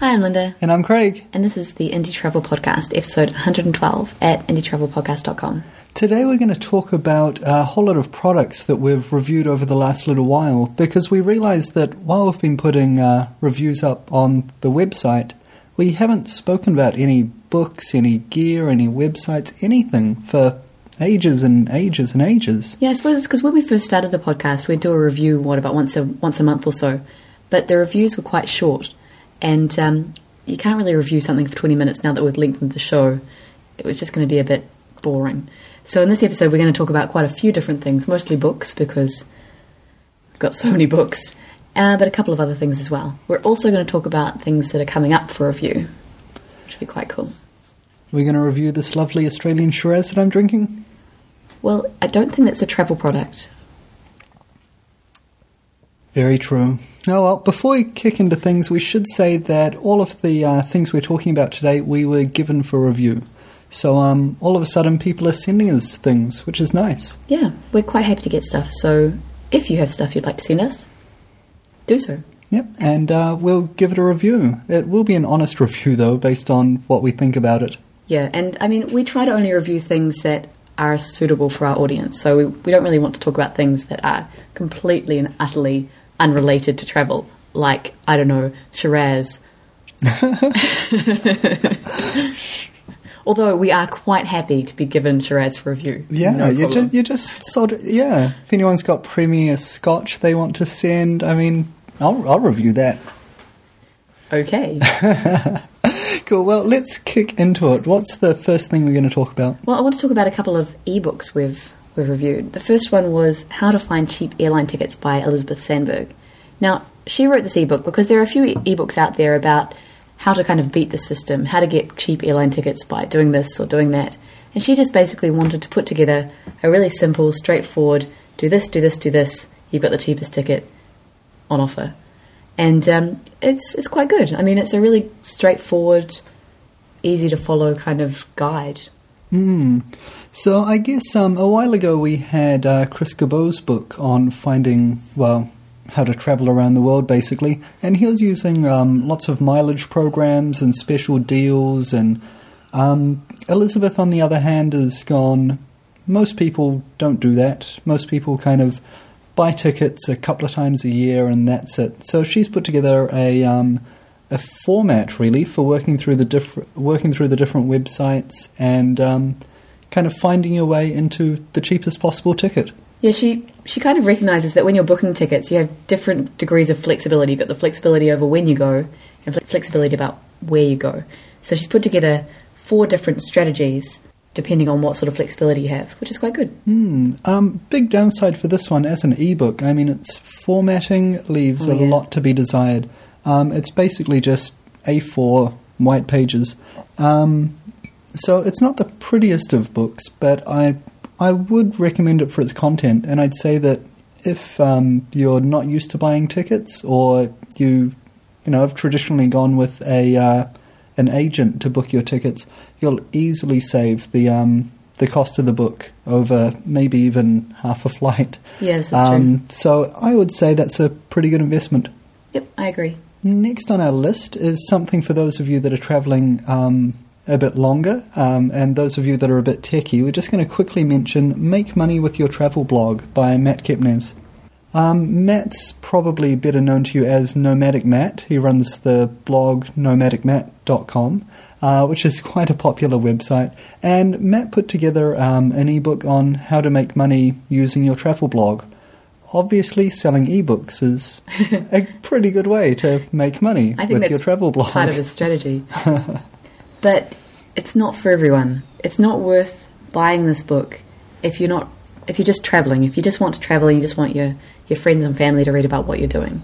Hi, I'm Linda. And I'm Craig. And this is the Indie Travel Podcast, episode 112 at indietravelpodcast.com. Today we're going to talk about a whole lot of products that we've reviewed over the last little while, because we realized that while we've been putting reviews up on the website, we haven't spoken about any books, any gear, any websites, anything for ages and ages and ages. Yeah, I suppose it's because when we first started the podcast, we'd do a review, once a month or so, but the reviews were quite short. And you can't really review something for 20 minutes now that we've lengthened the show. It was just going to be a bit boring. So in this episode, we're going to talk about quite a few different things, mostly books, because we've got so many books, but a couple of other things as well. We're also going to talk about things that are coming up for review, which will be quite cool. We're going to review this lovely Australian Shiraz that I'm drinking? Well, I don't think that's a travel product. Very true. Oh, well, before we kick into things, we should say that all of the things we're talking about today, we were given for review. So all of a sudden, people are sending us things, which is nice. Yeah, we're quite happy to get stuff. So if you have stuff you'd like to send us, do so. Yep, and we'll give it a review. It will be an honest review, though, based on what we think about it. Yeah, and I mean, we try to only review things that are suitable for our audience. So we don't really want to talk about things that are completely and utterly unrelated to travel, like, I don't know, Shiraz. Although we are quite happy to be given Shiraz for review. Yeah, no, you just sort of, yeah. If anyone's got Premier Scotch they want to send, I mean, I'll review that. Okay. Cool. Well, let's kick into it. What's the first thing we're going to talk about? Well, I want to talk about a couple of ebooks we've reviewed. The first one was How to Find Cheap Airline Tickets by Elizabeth Sandberg. Now, she wrote this ebook because there are a few ebooks out there about how to kind of beat the system, how to get cheap airline tickets by doing this or doing that. And she just basically wanted to put together a really simple, straightforward, do this, do this, do this, you've got the cheapest ticket on offer. And it's quite good. I mean, it's a really straightforward, easy-to-follow kind of guide. Mm. So I guess a while ago we had Chris Gabot's book on finding, well, how to travel around the world, basically. And he was using lots of mileage programs and special deals. And Elizabeth, on the other hand, has gone, most people don't do that. Most people kind of buy tickets a couple of times a year and that's it. So she's put together a format really for working through the different websites and kind of finding your way into the cheapest possible ticket. Yeah, she kind of recognises that when you're booking tickets, you have different degrees of flexibility. You've got the flexibility over when you go and flexibility about where you go. So she's put together 4 different strategies depending on what sort of flexibility you have, which is quite good. Mm. Big downside for this one as an ebook. I mean, its formatting leaves a lot to be desired. It's basically just A4 white pages. So it's not the prettiest of books, but I would recommend it for its content. And I'd say that if you're not used to buying tickets or you know, have traditionally gone with an agent to book your tickets, you'll easily save the cost of the book over maybe even half a flight. Yeah, this is true. So I would say that's a pretty good investment. Yep, I agree. Next on our list is something for those of you that are travelling a bit longer and those of you that are a bit techie. We're just going to quickly mention Make Money With Your Travel Blog by Matt Kepnes. Matt's probably better known to you as Nomadic Matt. He runs the blog nomadicmatt.com, which is quite a popular website. And Matt put together an ebook on how to make money using your travel blog. Obviously, selling ebooks is a pretty good way to make money with your travel blog. I think that's part of his strategy. But it's not for everyone. It's not worth buying this book if you're just traveling, if you just want to travel and you just want your friends and family to read about what you're doing.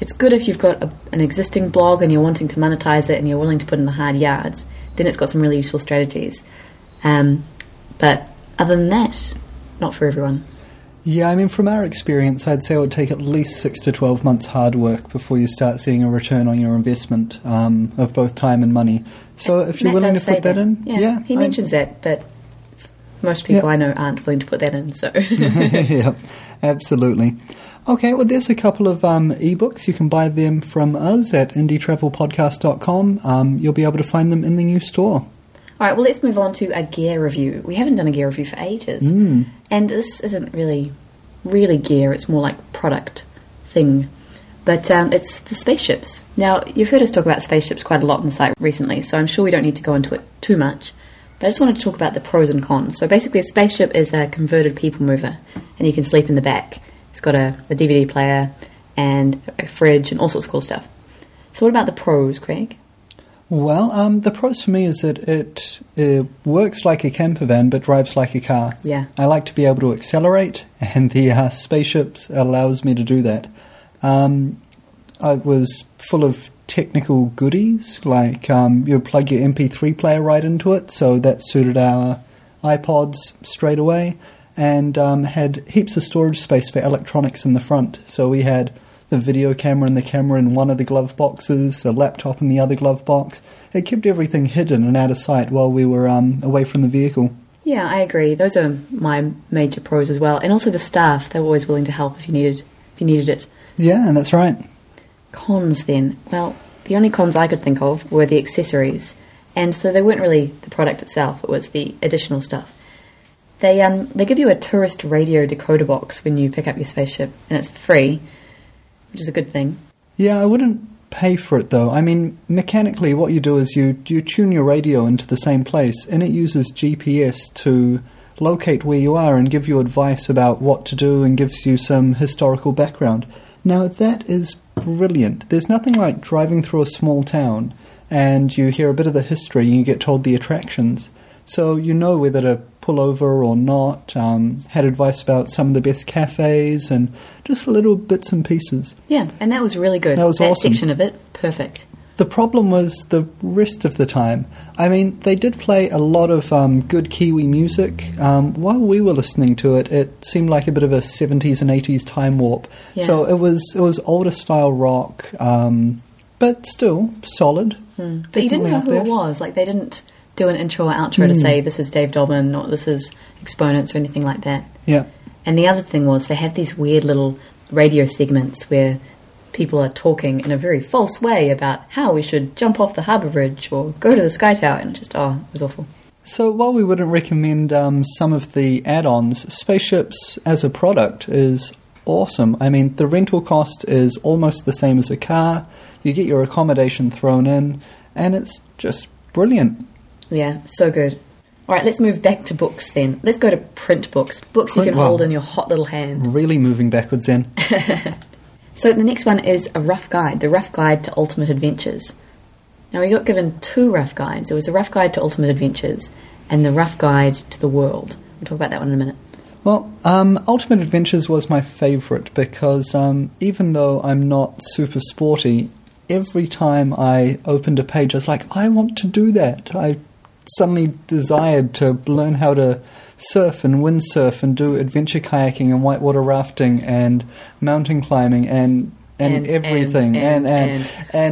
It's good if you've got an existing blog and you're wanting to monetize it and you're willing to put in the hard yards, then it's got some really useful strategies. But other than that, not for everyone. Yeah, I mean, from our experience, I'd say it would take at least 6 to 12 months hard work before you start seeing a return on your investment of both time and money. So if you're willing to put that in... Yeah, he mentions that, but... Most people I know aren't willing to put that in, so... Yep, absolutely. Okay, well, there's a couple of ebooks. You can buy them from us at indietravelpodcast.com. You'll be able to find them in the new store. All right, well, let's move on to a gear review. We haven't done a gear review for ages. Mm. And this isn't really gear. It's more like product thing. But it's the Spaceships. Now, you've heard us talk about Spaceships quite a lot on the site recently, so I'm sure we don't need to go into it too much. But I just wanted to talk about the pros and cons. So basically, a Spaceship is a converted people mover, and you can sleep in the back. It's got a DVD player and a fridge and all sorts of cool stuff. So what about the pros, Craig? Well, the pros for me is that it works like a camper van but drives like a car. Yeah. I like to be able to accelerate, and the Spaceships allows me to do that. I was full of technical goodies, like you plug your MP3 player right into it, so that suited our iPods straight away, and had heaps of storage space for electronics in the front. So we had the video camera and the camera in one of the glove boxes, a laptop in the other glove box. It kept everything hidden and out of sight while we were away from the vehicle. Yeah, I agree. Those are my major pros as well. And also the staff, they were always willing to help if you needed it. Yeah, that's right. Cons then. Well, the only cons I could think of were the accessories. And so they weren't really the product itself, it was the additional stuff. They give you a tourist radio decoder box when you pick up your Spaceship, and it's free, which is a good thing. Yeah, I wouldn't pay for it, though. I mean, mechanically, what you do is you tune your radio into the same place, and it uses GPS to locate where you are and give you advice about what to do and gives you some historical background. Now, that is brilliant. There's nothing like driving through a small town, and you hear a bit of the history, and you get told the attractions. So you know whether to pull over or not, had advice about some of the best cafes and just little bits and pieces. Yeah, and that was really good. That was awesome. That section of it, perfect. The problem was the rest of the time. I mean, they did play a lot of good Kiwi music. While we were listening to it, it seemed like a bit of a 70s and 80s time warp. Yeah. So it was older style rock, but still solid. Mm. But you didn't know who it was. Like, they didn't do an intro or outro to say this is Dave Dobbin or this is Exponents or anything like that. Yeah. And the other thing was they had these weird little radio segments where people are talking in a very false way about how we should jump off the harbour bridge or go to the Sky Tower, and it was awful. So while we wouldn't recommend some of the add-ons, Spaceships as a product is awesome. I mean, the rental cost is almost the same as a car. You get your accommodation thrown in, and it's just brilliant. Yeah, so good. All right, let's move back to books then. Let's go to print books. Books you can hold in your hot little hand. Really moving backwards then. So the next one is a rough guide, the Rough Guide to Ultimate Adventures. Now, we got given two rough guides. There was the Rough Guide to Ultimate Adventures and the Rough Guide to the World. We'll talk about that one in a minute. Well, Ultimate Adventures was my favourite because even though I'm not super sporty, every time I opened a page, I was like, I want to do that. I suddenly desired to learn how to surf and windsurf and do adventure kayaking and whitewater rafting and mountain climbing and everything. And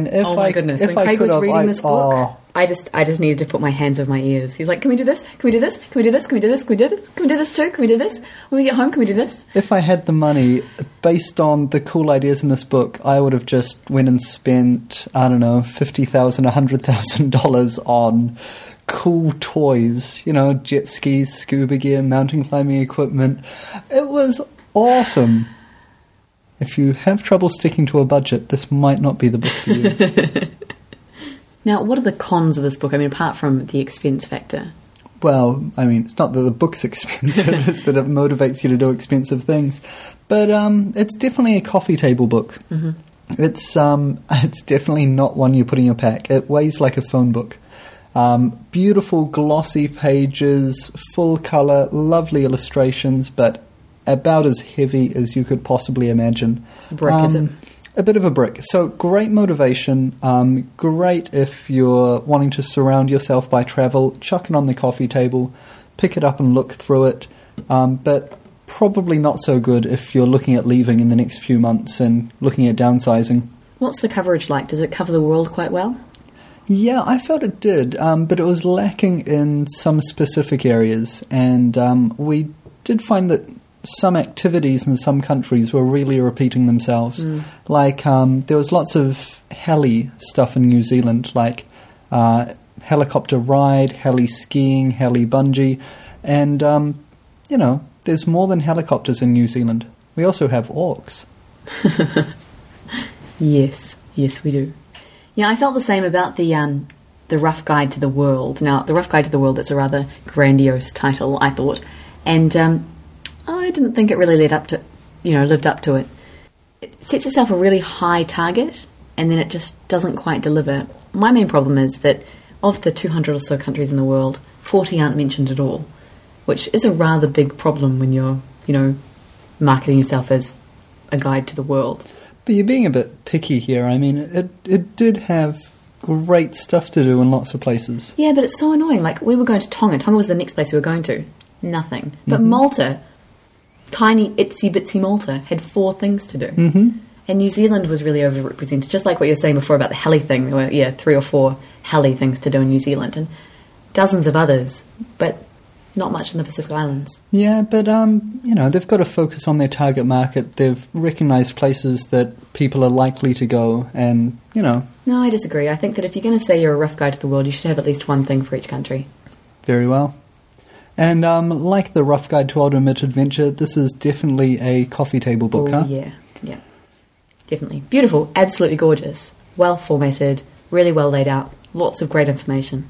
if oh my goodness, if when I Craig was reading this book, I just needed to put my hands over my ears. He's like, can we do this? Can we do this? Can we do this? Can we do this? Can we do this? Can we do this too? Can we do this? When we get home, can we do this? If I had the money, based on the cool ideas in this book, I would have just went and spent, I don't know, $50,000, $100,000 on cool toys, jet skis, scuba gear, mountain climbing equipment. It was awesome. If you have trouble sticking to a budget, this might not be the book for you. Now, what are the cons of this book? I mean, apart from the expense factor. Well, I mean, it's not that the book's expensive, it's that it motivates you to do expensive things. But it's definitely a coffee table book. Mm-hmm. It's definitely not one you put in your pack. It weighs like a phone book. Beautiful glossy pages, full colour, lovely illustrations, but about as heavy as you could possibly imagine. A brick, is it? A bit of a brick. So great motivation, great if you're wanting to surround yourself by travel, chuck it on the coffee table, pick it up and look through it, but probably not so good if you're looking at leaving in the next few months and looking at downsizing. What's the coverage like? Does it cover the world quite well? Yeah, I felt it did, but it was lacking in some specific areas, and we did find that some activities in some countries were really repeating themselves. Like, there was lots of heli stuff in New Zealand, like helicopter ride, heli skiing, heli bungee. And, you know, there's more than helicopters in New Zealand. We also have orcs. Yes, we do. Yeah, I felt the same about the Rough Guide to the World. Now, the Rough Guide to the World, that's a rather grandiose title, I thought. And I didn't think it really lived up to it. It sets itself a really high target, and then it just doesn't quite deliver. My main problem is that of the 200 or so countries in the world, 40 aren't mentioned at all, which is a rather big problem when you're, marketing yourself as a guide to the world. But you're being a bit picky here. I mean, it did have great stuff to do in lots of places. Yeah, but it's so annoying. Like, we were going to Tonga. Tonga was the next place we were going to. Nothing. But Malta, tiny itsy-bitsy Malta, had 4 things to do. Mm-hmm. And New Zealand was really overrepresented, just like what you were saying before about the heli thing. There were, 3 or 4 heli things to do in New Zealand, and dozens of others, but not much in the Pacific Islands. Yeah, but, they've got to focus on their target market. They've recognised places that people are likely to go, and, No, I disagree. I think that if you're going to say you're a rough guide to the world, you should have at least one thing for each country. Very well. And like the Rough Guide to Ultimate Adventure, this is definitely a coffee table book, huh? Yeah. Definitely. Beautiful, absolutely gorgeous, well formatted, really well laid out, lots of great information.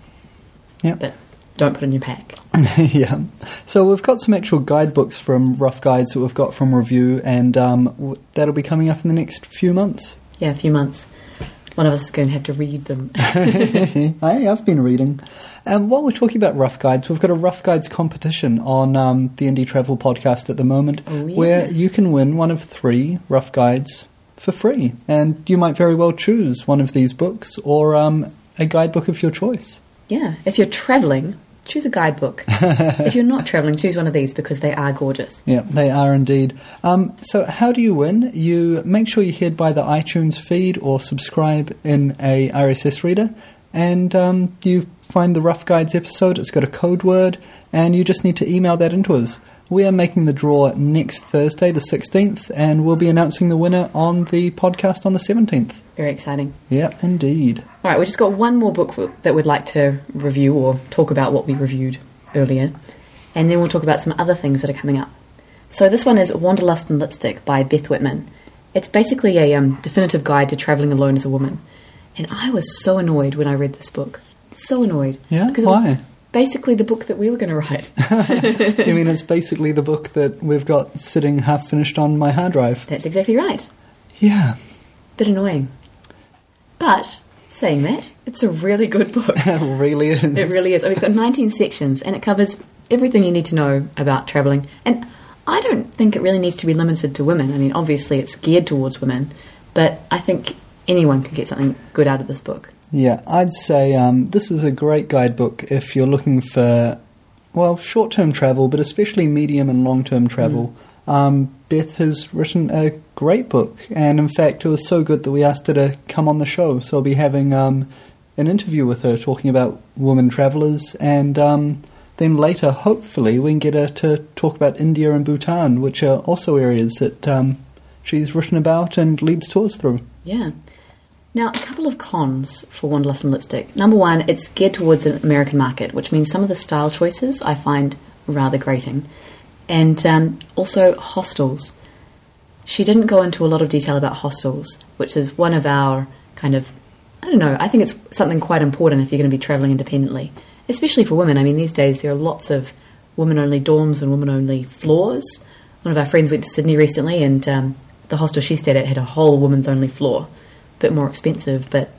Yeah. But don't put in your pack. Yeah. So we've got some actual guidebooks from Rough Guides that we've got from review, and that'll be coming up in the next few months. Yeah, a few months. One of us is going to have to read them. I've been reading. And while we're talking about Rough Guides, we've got a Rough Guides competition on the Indie Travel podcast at the moment, where you can win one of 3 Rough Guides for free. And you might very well choose one of these books or a guidebook of your choice. Yeah. If you're travelling, choose a guidebook. If you're not travelling, choose one of these because they are gorgeous. Yeah, they are indeed. So how do you win? You make sure you head by the iTunes feed or subscribe in a RSS reader, and you find the Rough Guides episode. It's got a code word, and you just need to email that into us. We are making the draw next Thursday, the 16th, and we'll be announcing the winner on the podcast on the 17th. Very exciting. Yeah, indeed. All right, we've just got one more book that we'd like to review or talk about what we reviewed earlier, and then we'll talk about some other things that are coming up. So this one is Wanderlust and Lipstick by Beth Whitman. It's basically a definitive guide to travelling alone as a woman, and I was so annoyed when I read this book. So annoyed. Yeah, why? Basically the book that we were going to write. You mean it's basically the book that we've got sitting half finished on my hard drive? That's exactly right. Yeah. Bit annoying. But, saying that, it's a really good book. It really is. It really is. I mean, it's got 19 sections, and it covers everything you need to know about travelling. And I don't think it really needs to be limited to women. I mean, obviously it's geared towards women, but I think anyone could get something good out of this book. Yeah, I'd say this is a great guidebook if you're looking for, short-term travel, but especially medium and long-term travel. Beth has written a great book, and in fact, it was so good that we asked her to come on the show. So I'll be having an interview with her talking about women travellers, and then later, hopefully, we can get her to talk about India and Bhutan, which are also areas that she's written about and leads tours through. Yeah. Now, a couple of cons for Wanderlust and Lipstick. Number one, it's geared towards an American market, which means some of the style choices I find rather grating. And also hostels. She didn't go into a lot of detail about hostels, which is one of our kind of, I think it's something quite important if you're going to be travelling independently, especially for women. I mean, these days there are lots of women-only dorms and women-only floors. One of our friends went to Sydney recently, and the hostel she stayed at had a whole women's-only floor. Bit more expensive, but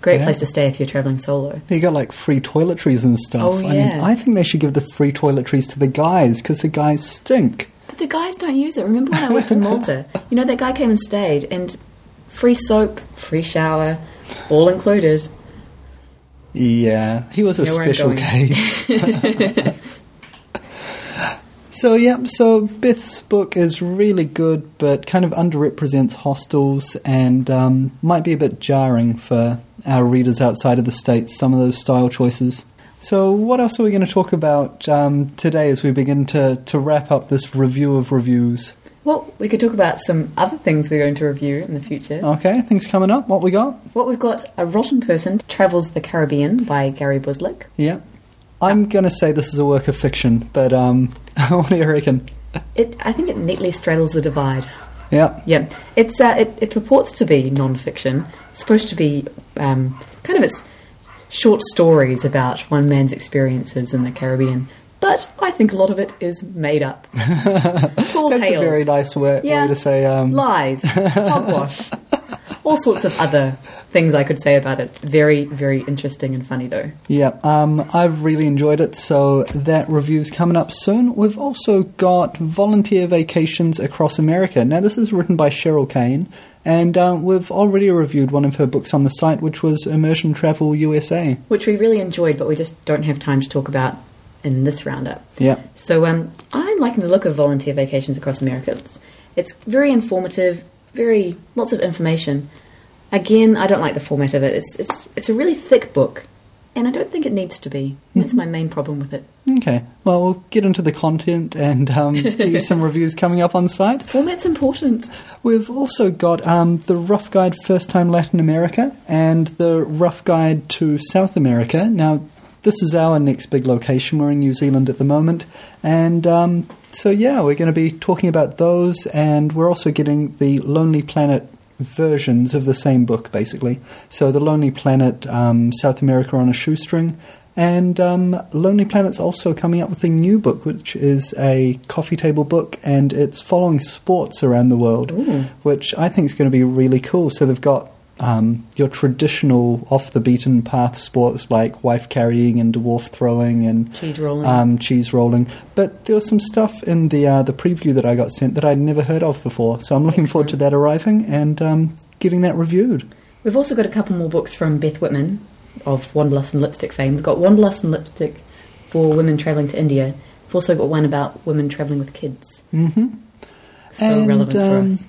great place to stay if you're traveling solo. You got like free toiletries and stuff. I mean, I think they should give the free toiletries to the guys because the guys stink. But the guys don't use it. Remember when I worked in Malta? That guy came and stayed, and free soap, free shower, all included. Yeah, he was a special case. So Beth's book is really good, but kind of underrepresents hostels and might be a bit jarring for our readers outside of the States, some of those style choices. So what else are we going to talk about today as we begin to wrap up this review of reviews? Well, we could talk about some other things we're going to review in the future. Okay, things coming up. What we got? What we've got, A Rotten Person Travels the Caribbean by Gary Buslick. Yeah. I'm going to say this is a work of fiction, but what do you reckon? I think it neatly straddles the divide. Yeah. Yeah. It's it purports to be non-fiction. It's supposed to be it's short stories about one man's experiences in the Caribbean. But I think a lot of it is made up. Tall tales. That's a very nice way to say... lies, hogwash, all sorts of other things I could say about it. Very, very interesting and funny, though. Yeah, I've really enjoyed it, so that review's coming up soon. We've also got Volunteer Vacations Across America. Now, this is written by Cheryl Kane, and we've already reviewed one of her books on the site, which was Immersion Travel USA. Which we really enjoyed, but we just don't have time to talk about in this roundup. Yeah. So I'm liking the look of Volunteer Vacations Across America. It's very informative, very lots of information. Again, I don't like the format of it. It's a really thick book, and I don't think it needs to be. That's my main problem with it. Okay. Well, we'll get into the content and get you some reviews coming up on site. Format's important. We've also got the Rough Guide First Time Latin America and the Rough Guide to South America. Now, this is our next big location. We're in New Zealand at the moment. And we're going to be talking about those. And we're also getting the Lonely Planet versions of the same book, basically. So the Lonely Planet South America on a Shoestring. And Lonely Planet's also coming up with a new book, which is a coffee table book. And it's following sports around the world, Ooh. Which I think is going to be really cool. So they've got... your traditional off-the-beaten-path sports like wife carrying and dwarf throwing and cheese rolling. But there was some stuff in the preview that I got sent that I'd never heard of before, so I'm looking forward to that arriving and getting that reviewed. We've also got a couple more books from Beth Whitman of Wanderlust and Lipstick fame. We've got Wanderlust and Lipstick for women travelling to India. We've also got one about women travelling with kids. Mm-hmm. So relevant for us.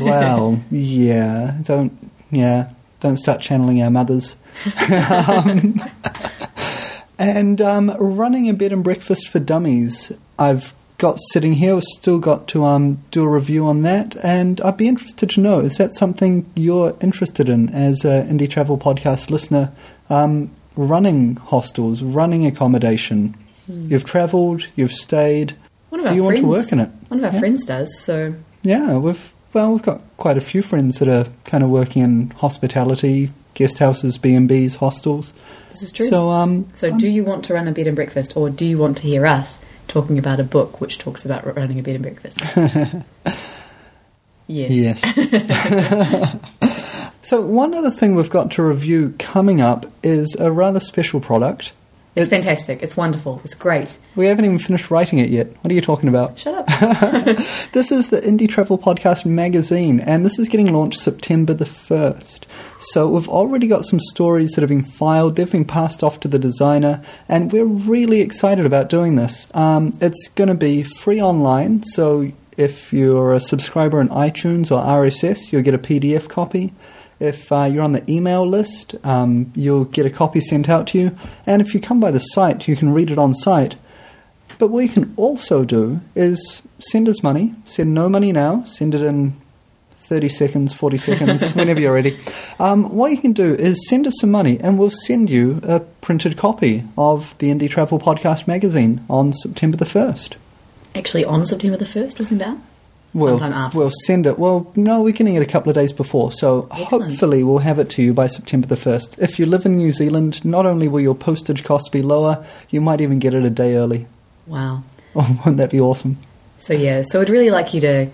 Well, yeah. Don't start channeling our mothers. And running a bed and breakfast for dummies. I've got sitting here. We've still got to do a review on that. And I'd be interested to know, is that something you're interested in as an Indie Travel Podcast listener? Running hostels, running accommodation. Mm. You've travelled, you've stayed. Do you want to work in it? One of our friends does, so... Yeah, we've got quite a few friends that are kind of working in hospitality, guest houses, B&Bs, hostels. This is true. So do you want to run a bed and breakfast, or do you want to hear us talking about a book which talks about running a bed and breakfast? Yes. So one other thing we've got to review coming up is a rather special product. It's fantastic. It's wonderful. It's great. We haven't even finished writing it yet. What are you talking about? Shut up. This is the Indie Travel Podcast Magazine, and this is getting launched September the 1st. So we've already got some stories that have been filed. They've been passed off to the designer, and we're really excited about doing this. It's going to be free online, so if you're a subscriber in iTunes or RSS, you'll get a PDF copy. If you're on the email list, you'll get a copy sent out to you. And if you come by the site, you can read it on site. But what you can also do is send us money. Send no money now. Send it in 30 seconds, 40 seconds, whenever you're ready. What you can do is send us some money, and we'll send you a printed copy of the Indie Travel Podcast Magazine on September the 1st. Actually, on September the 1st, wasn't that? Sometime after. We'll send it. Well, no, we're getting it a couple of days before, so hopefully we'll have it to you by September the 1st. If you live in New Zealand, not only will your postage costs be lower, you might even get it a day early. Wow. Oh, wouldn't that be awesome? So I'd really like you to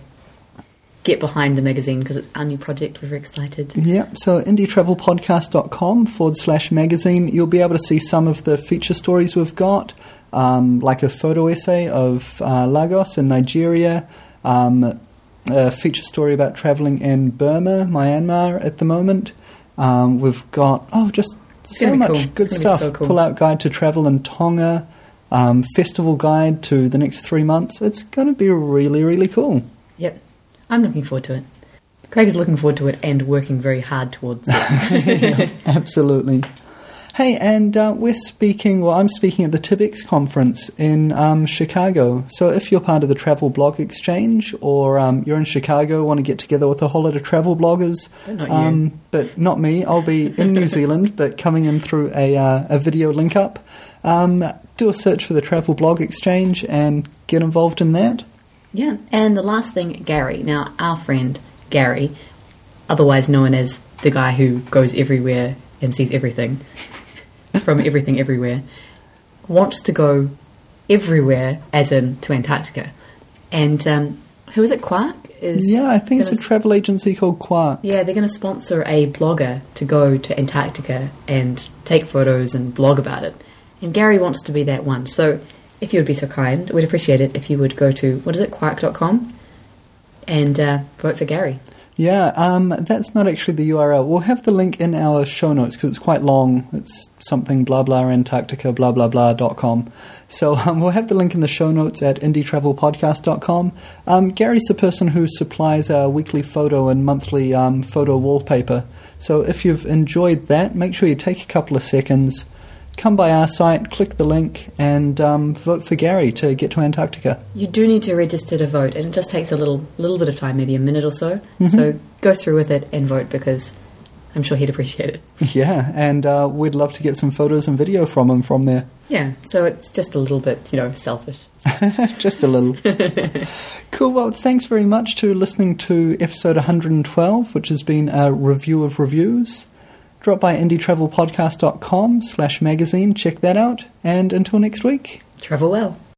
get behind the magazine because it's our new project. We're very excited. Yeah, so indietravelpodcast.com/magazine. You'll be able to see some of the feature stories we've got, like a photo essay of Lagos in Nigeria, a feature story about travelling in Burma, Myanmar at the moment. We've got, just so much good stuff. So cool. Pull-out guide to travel in Tonga, festival guide to the next 3 months. It's going to be really, really cool. Yep. I'm looking forward to it. Craig is looking forward to it and working very hard towards it. Yeah, absolutely. Hey, and I'm speaking at the TBEX conference in Chicago. So if you're part of the Travel Blog Exchange or you're in Chicago, want to get together with a whole lot of travel bloggers, but not me, I'll be in New Zealand, but coming in through a video link up, do a search for the Travel Blog Exchange and get involved in that. Yeah, and the last thing, Gary. Now, our friend Gary, otherwise known as the guy who goes everywhere and sees everything, from everything everywhere, wants to go everywhere, as in to Antarctica. And who is it, Quark? I think it's a travel agency called Quark. Yeah, they're going to sponsor a blogger to go to Antarctica and take photos and blog about it. And Gary wants to be that one. So if you would be so kind, we'd appreciate it if you would go to, quark.com and vote for Gary. Yeah, that's not actually the URL. We'll have the link in our show notes because it's quite long. It's something blah blah Antarctica blah blah blah.com. So we'll have the link in the show notes at indietravelpodcast.com. Gary's the person who supplies our weekly photo and monthly photo wallpaper. So if you've enjoyed that, make sure you take a couple of seconds, come by our site, click the link, and vote for Gary to get to Antarctica. You do need to register to vote, and it just takes a little bit of time, maybe a minute or so. Mm-hmm. So go through with it and vote, because I'm sure he'd appreciate it. Yeah, and we'd love to get some photos and video from him from there. Yeah, so it's just a little bit, selfish. Just a little. Cool, well, thanks very much to listening to episode 112, which has been a review of reviews. Drop by indietravelpodcast.com/magazine. Check that out. And until next week, travel well.